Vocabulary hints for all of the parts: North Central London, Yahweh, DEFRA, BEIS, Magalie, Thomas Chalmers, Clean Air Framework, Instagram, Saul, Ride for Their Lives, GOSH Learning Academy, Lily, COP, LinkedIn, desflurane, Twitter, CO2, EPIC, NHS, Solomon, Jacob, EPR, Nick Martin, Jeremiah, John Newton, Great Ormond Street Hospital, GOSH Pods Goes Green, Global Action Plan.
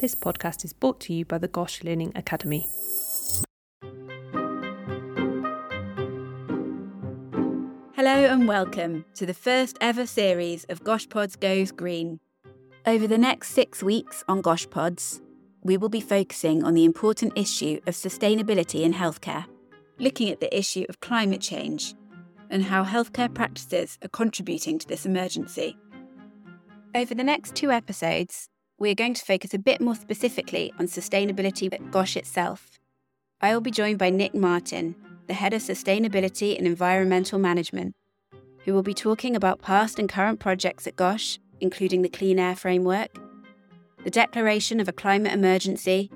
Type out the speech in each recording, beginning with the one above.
This podcast is brought to you by the GOSH Learning Academy. Hello and welcome to the first ever series of GOSH Pods Goes Green. Over the next 6 weeks on GOSH Pods, we will be focusing on the important issue of sustainability in healthcare, looking at the issue of climate change and how healthcare practices are contributing to this emergency. Over the next 2 episodes, we are going to focus a bit more specifically on sustainability at GOSH itself. I will be joined by Nick Martin, the Head of Sustainability and Environmental Management, who will be talking about past and current projects at GOSH, including the Clean Air Framework, the declaration of a climate emergency,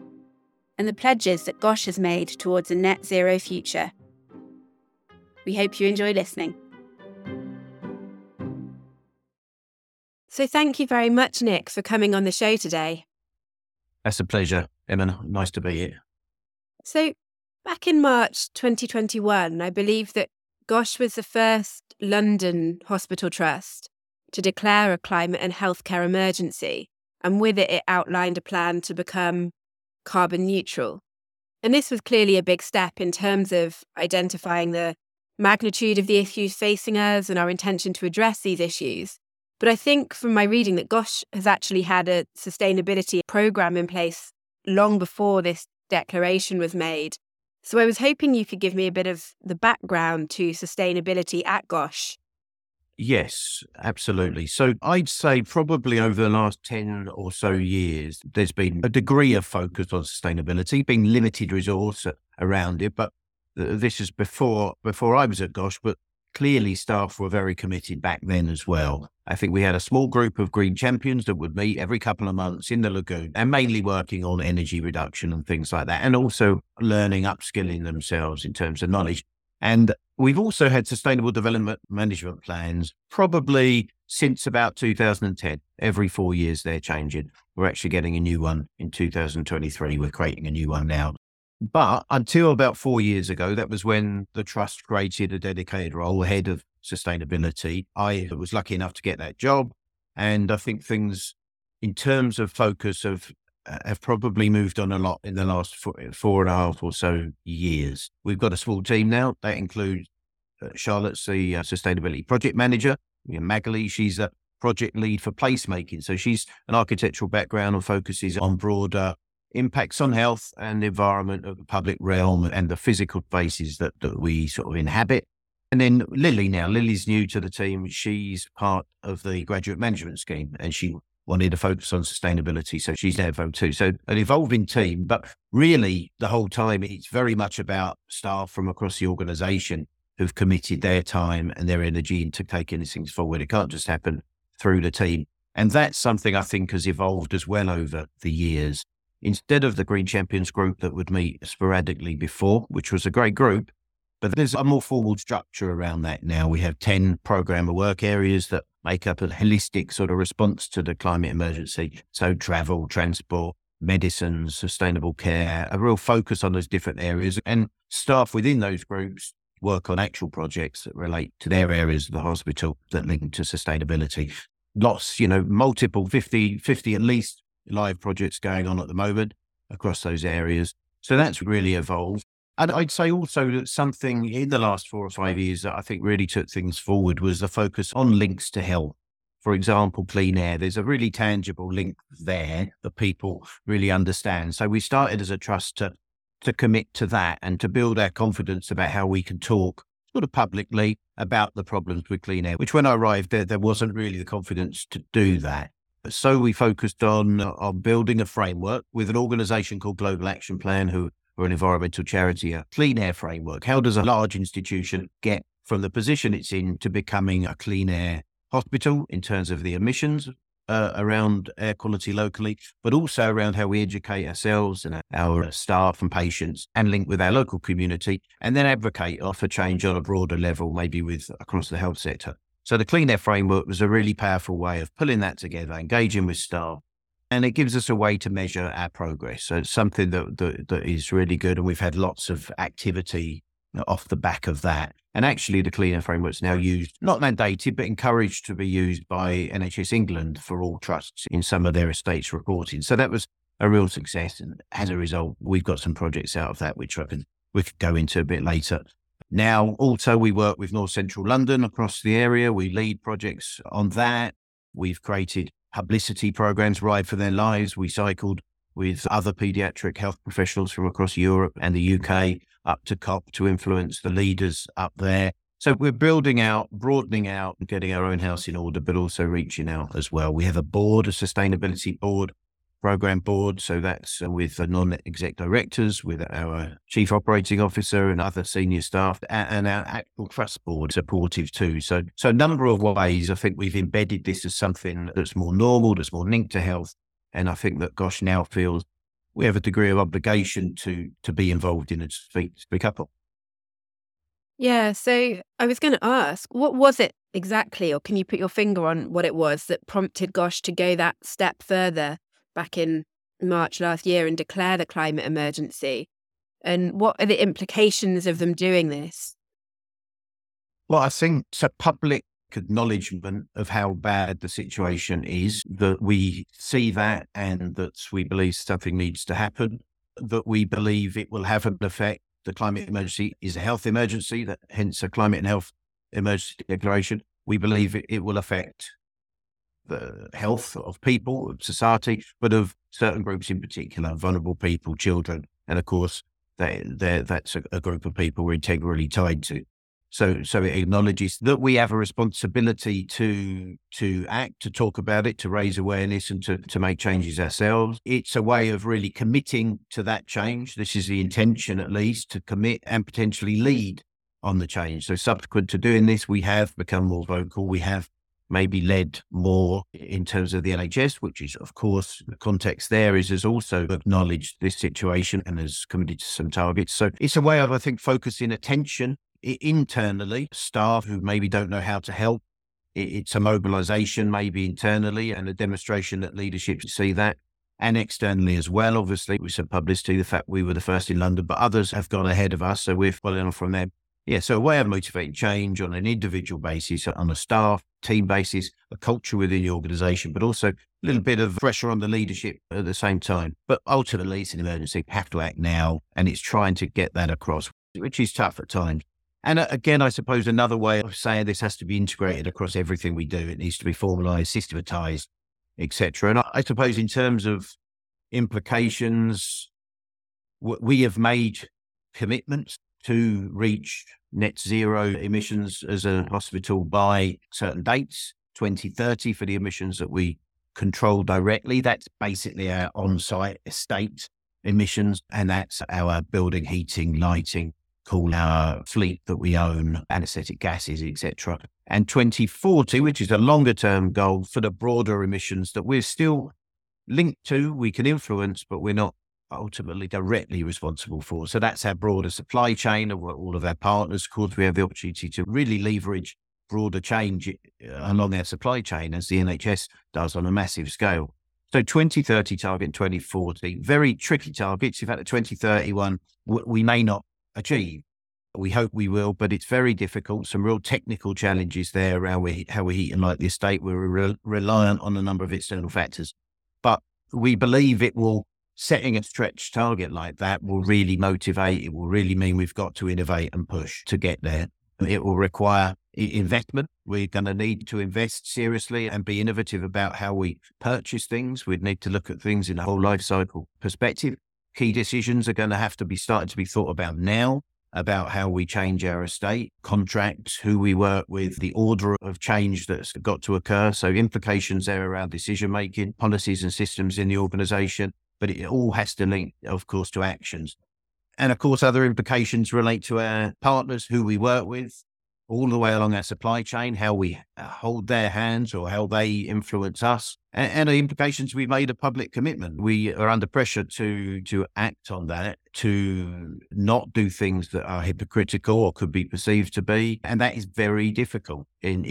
and the pledges that GOSH has made towards a net zero future. We hope you enjoy listening. So thank you very much, Nick, for coming on the show today. That's a pleasure, Emma. Nice to be here. So back in March 2021, I believe that GOSH was the first London hospital trust to declare a climate and healthcare emergency. And with it, it outlined a plan to become carbon neutral. And this was clearly a big step in terms of identifying the magnitude of the issues facing us and our intention to address these issues. But I think from my reading that GOSH has actually had a sustainability programme in place long before this declaration was made. So I was hoping you could give me a bit of the background to sustainability at GOSH. Yes, absolutely. So I'd say probably over the last 10 or so years, there's been a degree of focus on sustainability, been limited resource around it. But this is before I was at GOSH, but clearly staff were very committed back then as well. I think we had a small group of green champions that would meet every couple of months in the lagoon and mainly working on energy reduction and things like that, and also learning, upskilling themselves in terms of knowledge. And we've also had sustainable development management plans probably since about 2010. Every 4 years they're changing. We're actually getting a new one in 2023. We're creating a new one now. But until about 4 years ago, that was when the trust created a dedicated role, head of sustainability. I was lucky enough to get that job. And I think things in terms of focus have probably moved on a lot in the last four and a half or so years. We've got a small team now. That includes Charlotte's the sustainability project manager. Magalie, she's a project lead for placemaking. So she's an architectural background and focuses on broader impacts on health and the environment of the public realm and the physical spaces that we sort of inhabit. And then Lily now. Lily's new to the team. She's part of the graduate management scheme and she wanted to focus on sustainability. So she's now involved too. So an evolving team, but really the whole time it's very much about staff from across the organisation who've committed their time and their energy into taking these things forward. It can't just happen through the team. And that's something I think has evolved as well over the years. Instead of the Green Champions group that would meet sporadically before, which was a great group, but there's a more formal structure around that now. We have 10 programme of work areas that make up a holistic sort of response to the climate emergency. So travel, transport, medicines, sustainable care, a real focus on those different areas. And staff within those groups work on actual projects that relate to their areas of the hospital that link to sustainability. Lots, multiple, 50 at least, live projects going on at the moment across those areas. So that's really evolved. And I'd say also that something in the last 4 or 5 years that I think really took things forward was the focus on links to health. For example, clean air, there's a really tangible link there that people really understand. So we started as a trust to commit to that and to build our confidence about how we can talk sort of publicly about the problems with clean air, which when I arrived there wasn't really the confidence to do that. So we focused on building a framework with an organisation called Global Action Plan, who are an environmental charity, a clean air framework. How does a large institution get from the position it's in to becoming a clean air hospital in terms of the emissions around air quality locally, but also around how we educate ourselves and our staff and patients and link with our local community and then advocate for change on a broader level, maybe with across the health sector. So the Clean Air Framework was a really powerful way of pulling that together, engaging with staff, and it gives us a way to measure our progress. So it's something that is really good, and we've had lots of activity off the back of that. And actually the Clean Air Framework is now used, not mandated, but encouraged to be used by NHS England for all trusts in some of their estates reporting. So that was a real success. And as a result, we've got some projects out of that, which I can, we could go into a bit later. Now, also, we work with North Central London across the area. We lead projects on that. We've created publicity programs, Ride for Their Lives. We cycled with other paediatric health professionals from across Europe and the UK up to COP to influence the leaders up there. So we're building out, broadening out and getting our own house in order, but also reaching out as well. We have a board, a sustainability board, program board. So that's with non-exec directors, with our chief operating officer and other senior staff, and our actual trust board supportive too. So a number of ways I think we've embedded this as something that's more normal, that's more linked to health. And I think that GOSH now feels we have a degree of obligation to be involved in and speak up on. Yeah, so I was going to ask, what was it exactly, or can you put your finger on what it was that prompted GOSH to go that step further back in March last year and declare the climate emergency? And what are the implications of them doing this? Well, I think it's a public acknowledgement of how bad the situation is, that we see that and that we believe something needs to happen, that we believe it will have an effect. The climate emergency is a health emergency, that hence a climate and health emergency declaration. We believe it will affect the health of people, of society, but of certain groups in particular, vulnerable people, children. And of course, that's a group of people we're integrally tied to. So it acknowledges that we have a responsibility to act, to talk about it, to raise awareness and to make changes ourselves. It's a way of really committing to that change. This is the intention, at least, to commit and potentially lead on the change. So subsequent to doing this, we have become more vocal. We have maybe led more in terms of the NHS, which is, of course, the context there is has also acknowledged this situation and has committed to some targets. So it's a way of, I think, focusing attention internally, staff who maybe don't know how to help. It's a mobilisation maybe internally and a demonstration that leadership see that. And externally as well, obviously, with some publicity, the fact we were the first in London, but others have gone ahead of us, so we're following on from them. Yeah, so a way of motivating change on an individual basis, on a staff, team basis, a culture within the organisation, but also a little bit of pressure on the leadership at the same time. But ultimately, it's an emergency, have to act now, and it's trying to get that across, which is tough at times. And again, I suppose another way of saying this has to be integrated across everything we do. It needs to be formalised, systematised, etc. And I suppose in terms of implications, we have made commitments to reach net zero emissions as a hospital by certain dates, 2030 for the emissions that we control directly. That's basically our on-site estate emissions, and that's our building, heating, lighting, cool our fleet that we own, anaesthetic gases, etc. And 2040, which is a longer term goal for the broader emissions that we're still linked to, we can influence, but we're not ultimately directly responsible for. So that's our broader supply chain and all of our partners. Of course, we have the opportunity to really leverage broader change along our supply chain as the NHS does on a massive scale. So 2030 target and 2040, very tricky targets. In fact, the 2031, we may not achieve. We hope we will, but it's very difficult. Some real technical challenges there around how we heat and light the estate. We're reliant on a number of external factors, but we believe it will, setting a stretch target like that will really motivate. It will really mean we've got to innovate and push to get there. It will require investment. We're going to need to invest seriously and be innovative about how we purchase things. We'd need to look at things in a whole life cycle perspective. Key decisions are going to have to be started to be thought about now, about how we change our estate, contracts, who we work with, the order of change that's got to occur. So implications there around decision-making, policies and systems in the organisation, but it all has to link, of course, to actions. And of course, other implications relate to our partners, who we work with, all the way along our supply chain, how we hold their hands or how they influence us, and the implications. We've made a public commitment. We are under pressure to act on that, to not do things that are hypocritical or could be perceived to be. And that is very difficult in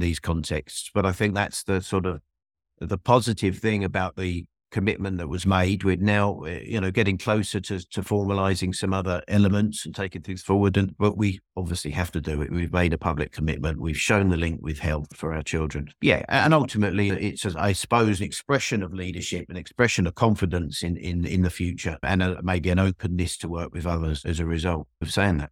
these contexts. But I think that's the sort of the positive thing about the commitment that was made. We're now, getting closer to formalising some other elements and taking things forward. But we obviously have to do it. We've made a public commitment. We've shown the link with health for our children. Yeah, and ultimately it's, I suppose, an expression of leadership, an expression of confidence in the future, and maybe an openness to work with others as a result of saying that.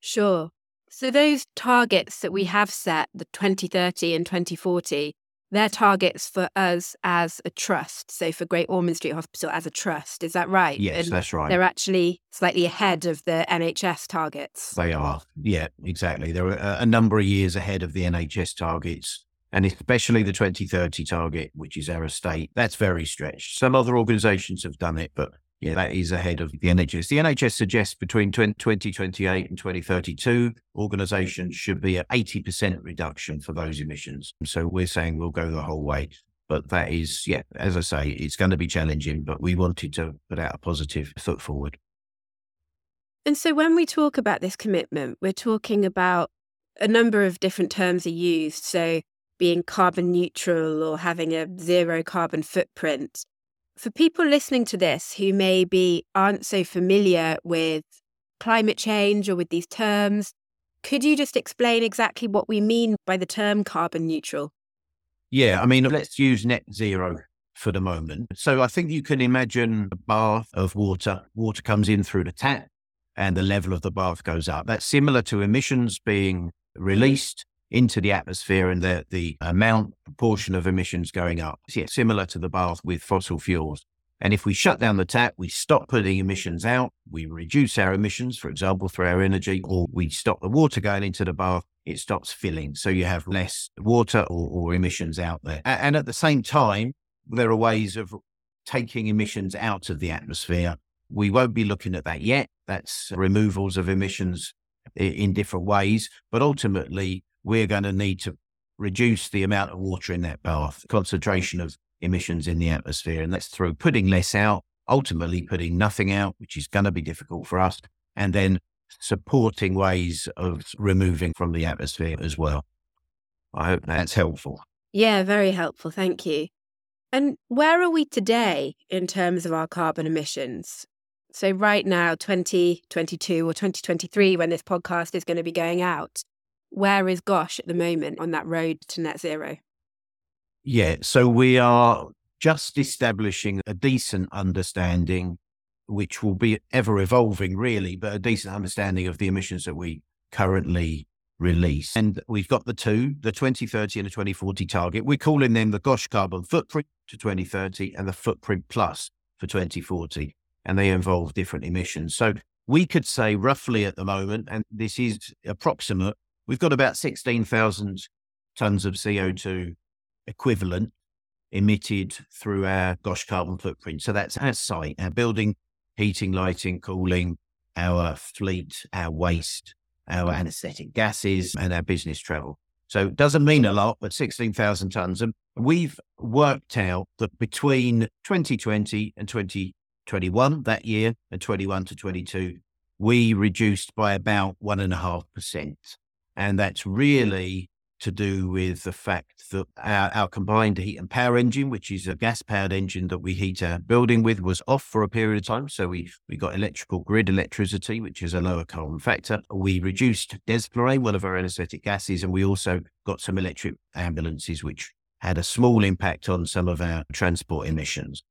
Sure. So those targets that we have set, the 2030 and 2040, they're targets for us as a trust. So for Great Ormond Street Hospital as a trust, is that right? Yes, and that's right. They're actually slightly ahead of the NHS targets. They are. Yeah, exactly. They're a number of years ahead of the NHS targets, and especially the 2030 target, which is our estate. That's very stretched. Some other organisations have done it, but yeah, that is ahead of the NHS. The NHS suggests between 2028 and 2032, organisations should be at 80% reduction for those emissions. So we're saying we'll go the whole way. But that is, yeah, as I say, it's going to be challenging, but we wanted to put out a positive foot forward. And so when we talk about this commitment, we're talking about a number of different terms are used. So being carbon neutral or having a zero carbon footprint. For people listening to this who maybe aren't so familiar with climate change or with these terms, could you just explain exactly what we mean by the term carbon neutral? Yeah, I mean, let's use net zero for the moment. So I think you can imagine a bath of water. Water comes in through the tap and the level of the bath goes up. That's similar to emissions being released into the atmosphere and the amount, proportion of emissions going up. It's similar to the bath with fossil fuels. And if we shut down the tap, we stop putting emissions out, we reduce our emissions, for example, through our energy, or we stop the water going into the bath, it stops filling. So you have less water or emissions out there. And at the same time, there are ways of taking emissions out of the atmosphere. We won't be looking at that yet. That's removals of emissions in different ways, but ultimately, we're going to need to reduce the amount of water in that bath, concentration of emissions in the atmosphere. And that's through putting less out, ultimately putting nothing out, which is going to be difficult for us, and then supporting ways of removing from the atmosphere as well. I hope that's helpful. Yeah, very helpful. Thank you. And where are we today in terms of our carbon emissions? So right now, 2022 or 2023, when this podcast is going to be going out, where is GOSH at the moment on that road to net zero? Yeah, so we are just establishing a decent understanding, which will be ever evolving really, but a decent understanding of the emissions that we currently release. And we've got the two, the 2030 and the 2040 target. We're calling them the GOSH Carbon Footprint to 2030 and the Footprint Plus for 2040. And they involve different emissions. So we could say roughly at the moment, and this is approximate, we've got about 16,000 tonnes of CO2 equivalent emitted through our GOSH carbon footprint. So that's our site, our building, heating, lighting, cooling, our fleet, our waste, our anaesthetic gases and our business travel. So it doesn't mean a lot, but 16,000 tonnes. And we've worked out that between 2020 and 2021, that year, and 21 to 22, we reduced by about 1.5%. And that's really to do with the fact that our combined heat and power engine, which is a gas-powered engine that we heat our building with, was off for a period of time. So we got electrical grid electricity, which is a lower carbon factor. We reduced desflurane, one of our anaesthetic gases, and we also got some electric ambulances, which had a small impact on some of our transport emissions.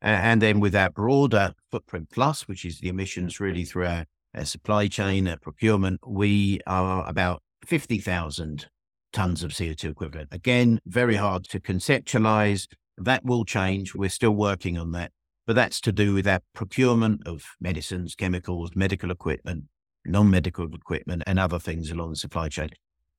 And then with our broader Footprint Plus, which is the emissions really through our supply chain, our procurement, we are about 50,000 tonnes of CO2 equivalent. Again, very hard to conceptualise. That will change. We're still working on that. But that's to do with our procurement of medicines, chemicals, medical equipment, non-medical equipment and other things along the supply chain.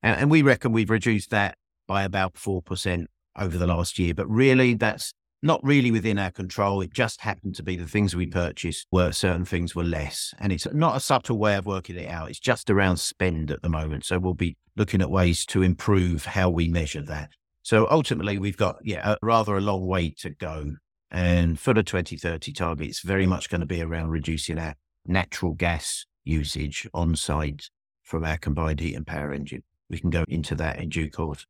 And we reckon we've reduced that by about 4% over the last year. But really, that's not really within our control. It just happened to be the things we purchased were certain things were less. And it's not a subtle way of working it out. It's just around spend at the moment. So we'll be looking at ways to improve how we measure that. So ultimately, we've got a long way to go. And for the 2030 target, it's very much going to be around reducing our natural gas usage on site from our combined heat and power engine. We can go into that in due course.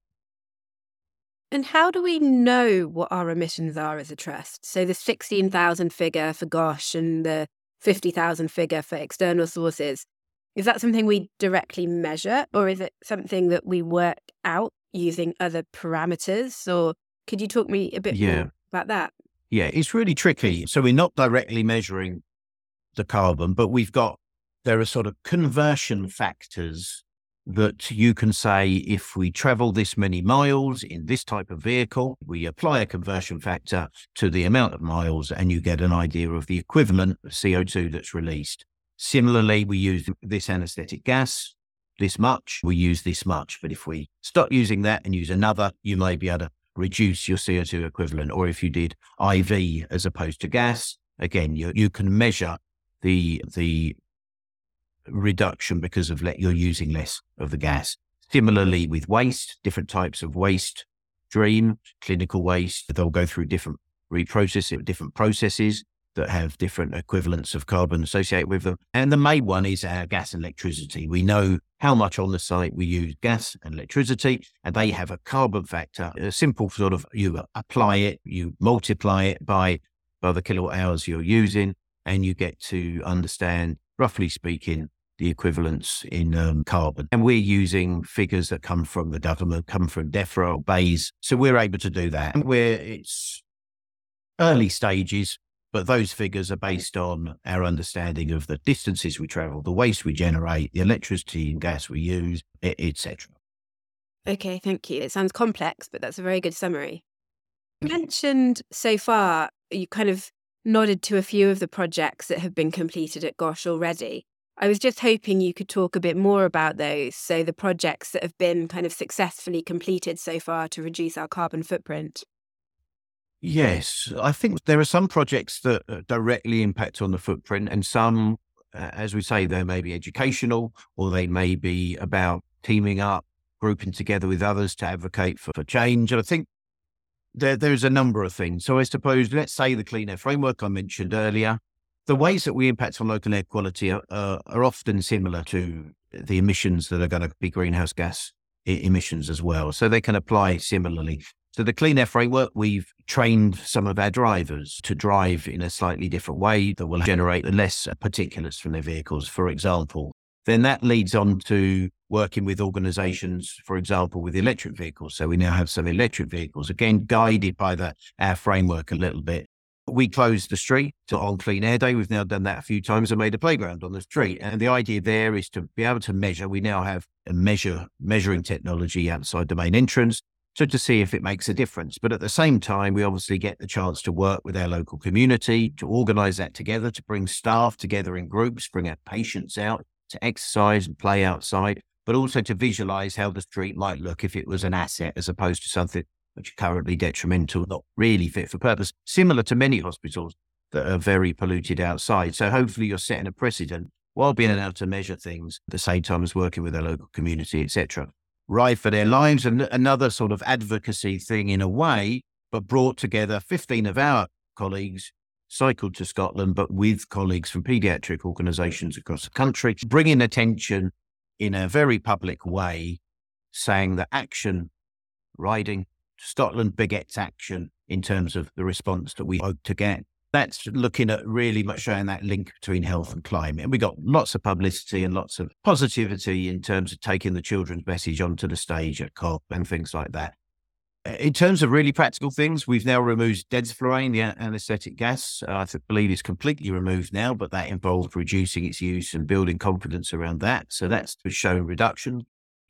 And how do we know what our emissions are as a trust? So the 16,000 figure for GOSH and the 50,000 figure for external sources, is that something we directly measure, or is it something that we work out using other parameters? Or could you talk me a bit more about that? Yeah, it's really tricky. So we're not directly measuring the carbon, but there are sort of conversion factors that you can say, if we travel this many miles in this type of vehicle, we apply a conversion factor to the amount of miles and you get an idea of the equivalent of CO2 that's released. Similarly, we use this anesthetic gas, this much, we use this much. But if we stop using that and use another, you may be able to reduce your CO2 equivalent. Or if you did IV as opposed to gas, again, you can measure the reduction because of you're using less of the gas. Similarly with waste, different types of waste stream, clinical waste, they'll go through different processes that have different equivalents of carbon associated with them. And the main one is our gas and electricity. We know how much on the site we use gas and electricity, and they have a carbon factor, a simple sort of, you apply it, you multiply it by the kilowatt hours you're using, and you get to understand, roughly speaking, the equivalence in carbon. And we're using figures that come from the government, come from DEFRA or BEIS. So we're able to do that. And it's early stages, but those figures are based on our understanding of the distances we travel, the waste we generate, the electricity and gas we use, etc. Okay, thank you. It sounds complex, but that's a very good summary. You mentioned so far, you kind of nodded to a few of the projects that have been completed at GOSH already. I was just hoping you could talk a bit more about those, so the projects that have been kind of successfully completed so far to reduce our carbon footprint. Yes, I think there are some projects that directly impact on the footprint, and some, as we say, they may be educational, or they may be about teaming up, grouping together with others to advocate for change. And I think there's a number of things. So I suppose, let's say the Clean Air Framework I mentioned earlier, the ways that we impact on local air quality are often similar to the emissions that are going to be greenhouse gas emissions as well. So they can apply similarly. So the Clean Air Framework, we've trained some of our drivers to drive in a slightly different way that will generate less particulates from their vehicles, for example. Then that leads on to working with organisations, for example, with electric vehicles. So we now have some electric vehicles, again, guided by our framework a little bit. We closed the street on Clean Air Day. We've now done that a few times and made a playground on the street. And the idea there is to be able to measure. We now have a measuring technology outside the main entrance, so to see if it makes a difference. But at the same time, we obviously get the chance to work with our local community, to organise that together, to bring staff together in groups, bring our patients out, to exercise and play outside, but also to visualise how the street might look if it was an asset as opposed to something which is currently detrimental, not really fit for purpose, similar to many hospitals that are very polluted outside. So hopefully you're setting a precedent while being able to measure things at the same time as working with our local community, etc. Ride for Their Lives, and another sort of advocacy thing in a way, but brought together 15 of our colleagues cycled to Scotland, but with colleagues from paediatric organisations across the country, bringing attention in a very public way, saying that action, riding to Scotland begets action in terms of the response that we hope to get. That's looking at really much showing that link between health and climate. And we got lots of publicity and lots of positivity in terms of taking the children's message onto the stage at COP and things like that. In terms of really practical things, we've now removed desflurane, the anesthetic gas. I believe it's completely removed now, but that involved reducing its use and building confidence around that. So that's shown reduction.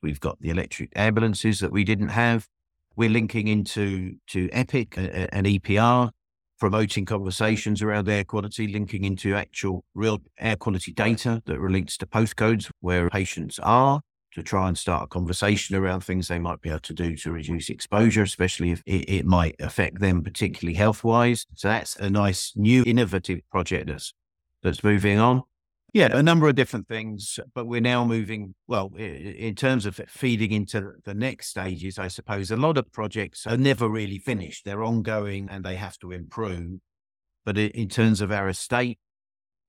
We've got the electric ambulances that we didn't have. We're linking into EPIC and EPR, promoting conversations around air quality, linking into actual real air quality data that relates to postcodes where patients are, to try and start a conversation around things they might be able to do to reduce exposure, especially if it might affect them, particularly health-wise. So that's a nice new innovative project that's moving on. Yeah, a number of different things, but we're now moving, well, in terms of feeding into the next stages, I suppose, a lot of projects are never really finished. They're ongoing and they have to improve. But in terms of our estate,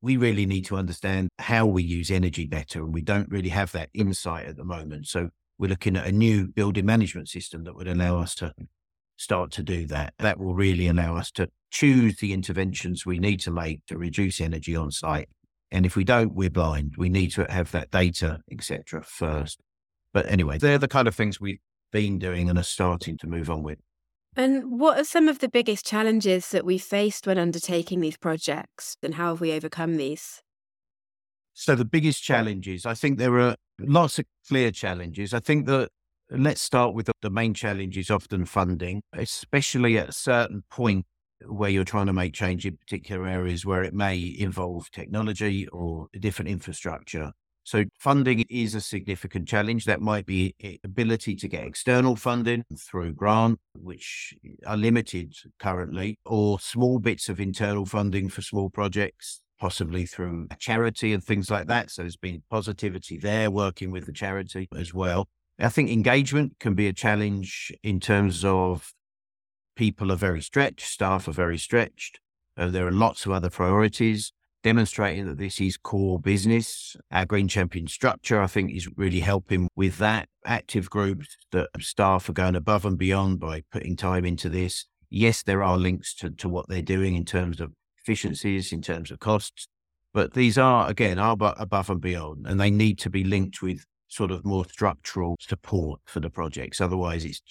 we really need to understand how we use energy better, and we don't really have that insight at the moment. So we're looking at a new building management system that would allow us to start to do that. That will really allow us to choose the interventions we need to make to reduce energy on site. And if we don't, we're blind. We need to have that data, etc. first. But anyway, they're the kind of things we've been doing and are starting to move on with. And what are some of the biggest challenges that we faced when undertaking these projects, and how have we overcome these? So the biggest challenges, I think there are lots of clear challenges. I think that let's start with the main challenge is often funding, especially at a certain point where you're trying to make change in particular areas where it may involve technology or different infrastructure. So funding is a significant challenge. That might be ability to get external funding through grant, which are limited currently, or small bits of internal funding for small projects, possibly through a charity and things like that. So there's been positivity there, working with the charity as well. I think engagement can be a challenge in terms of people are very stretched, staff are very stretched. There are lots of other priorities. Demonstrating that this is core business. Our Green Champion structure, I think, is really helping with that. Active groups that staff are going above and beyond by putting time into this. Yes, there are links to what they're doing in terms of efficiencies, in terms of costs, but these are, again, are above and beyond, and they need to be linked with sort of more structural support for the projects. Otherwise, it's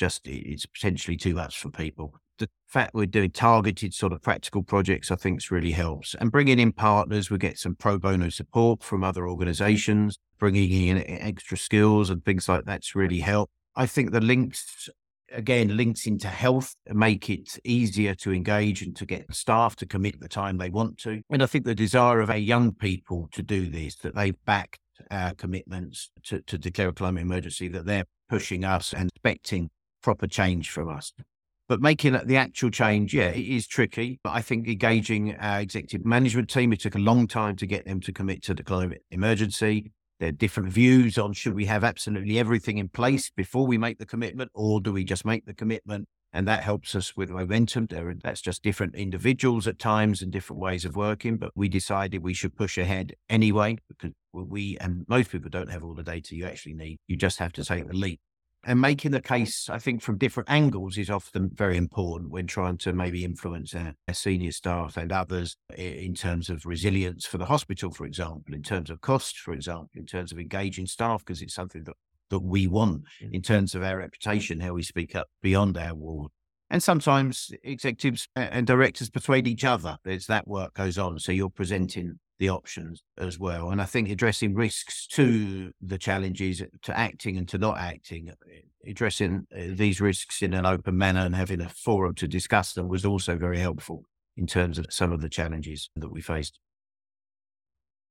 potentially too much for people. The fact we're doing targeted sort of practical projects, I think, really helps. And bringing in partners, we get some pro bono support from other organizations, bringing in extra skills and things like that's really helped. I think the links, again, links into health make it easier to engage and to get staff to commit the time they want to. And I think the desire of our young people to do this, that they've backed our commitments to declare a climate emergency, that they're pushing us and expecting proper change from us. But making the actual change, yeah, it is tricky. But I think engaging our executive management team, it took a long time to get them to commit to the climate emergency. There are different views on should we have absolutely everything in place before we make the commitment, or do we just make the commitment? And that helps us with momentum. That's just different individuals at times and different ways of working. But we decided we should push ahead anyway, because we and most people don't have all the data you actually need. You just have to take the leap. And making the case, I think, from different angles is often very important when trying to maybe influence our senior staff and others in terms of resilience for the hospital, for example, in terms of cost, for example, in terms of engaging staff, because it's something that we want in terms of our reputation, how we speak up beyond our ward. And sometimes executives and directors persuade each other. There's that work goes on. So you're presenting the options as well. And I think addressing risks to the challenges, to acting and to not acting, addressing these risks in an open manner and having a forum to discuss them was also very helpful in terms of some of the challenges that we faced.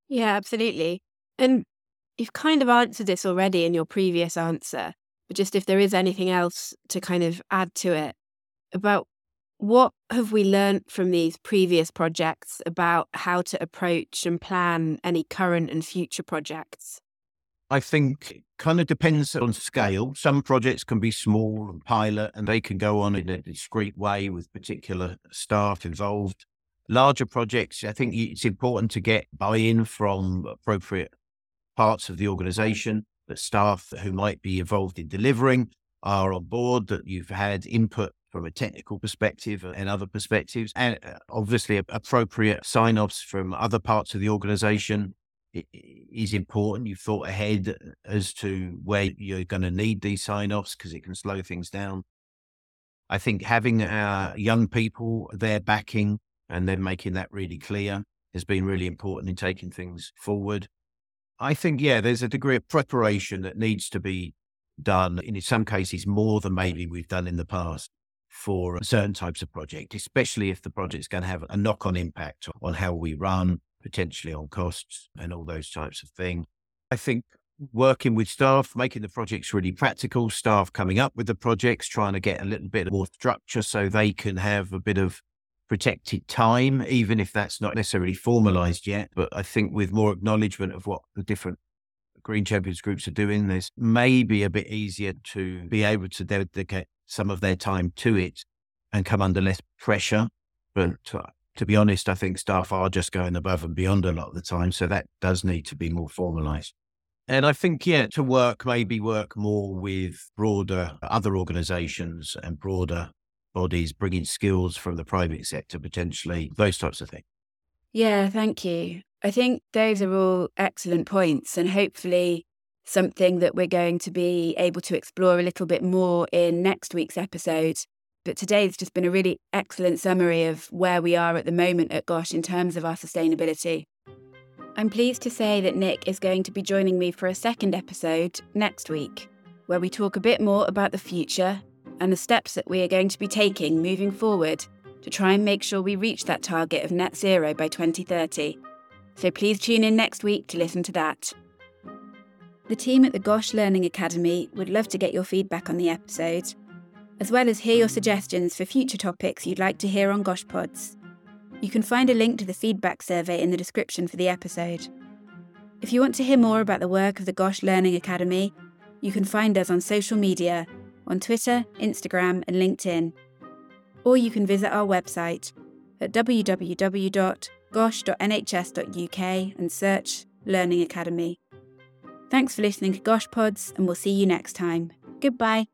Yeah, absolutely. And you've kind of answered this already in your previous answer, but just if there is anything else to kind of add to it about what have we learned from these previous projects about how to approach and plan any current and future projects? I think it kind of depends on scale. Some projects can be small and pilot, and they can go on in a discrete way with particular staff involved. Larger projects, I think it's important to get buy-in from appropriate parts of the organisation, the staff who might be involved in delivering are on board, that you've had input from a technical perspective and other perspectives, and obviously appropriate sign-offs from other parts of the organisation is important. You've thought ahead as to where you're going to need these sign-offs because it can slow things down. I think having our young people, their backing, and then making that really clear has been really important in taking things forward. I think, yeah, there's a degree of preparation that needs to be done, and in some cases more than maybe we've done in the past, for certain types of project, especially if the project's going to have a knock-on impact on how we run, potentially on costs and all those types of things. I think working with staff, making the projects really practical, staff coming up with the projects, trying to get a little bit more structure so they can have a bit of protected time, even if that's not necessarily formalised yet. But I think with more acknowledgement of what the different Green Champions groups are doing, this may be a bit easier to be able to dedicate some of their time to it and come under less pressure. But to be honest, I think staff are just going above and beyond a lot of the time. So that does need to be more formalized. And I think, yeah, to work, maybe work more with broader other organizations and broader bodies, bringing skills from the private sector, potentially, those types of things. Yeah, thank you. I think those are all excellent points, and hopefully something that we're going to be able to explore a little bit more in next week's episode. But today's just been a really excellent summary of where we are at the moment at GOSH in terms of our sustainability. I'm pleased to say that Nick is going to be joining me for a second episode next week, where we talk a bit more about the future and the steps that we are going to be taking moving forward to try and make sure we reach that target of net zero by 2030. So please tune in next week to listen to that. The team at the GOSH Learning Academy would love to get your feedback on the episode, as well as hear your suggestions for future topics you'd like to hear on GOSH Pods. You can find a link to the feedback survey in the description for the episode. If you want to hear more about the work of the GOSH Learning Academy, you can find us on social media, on Twitter, Instagram and LinkedIn. Or you can visit our website at www.gosh.nhs.uk and search Learning Academy. Thanks for listening to GOSH Pods, and we'll see you next time. Goodbye.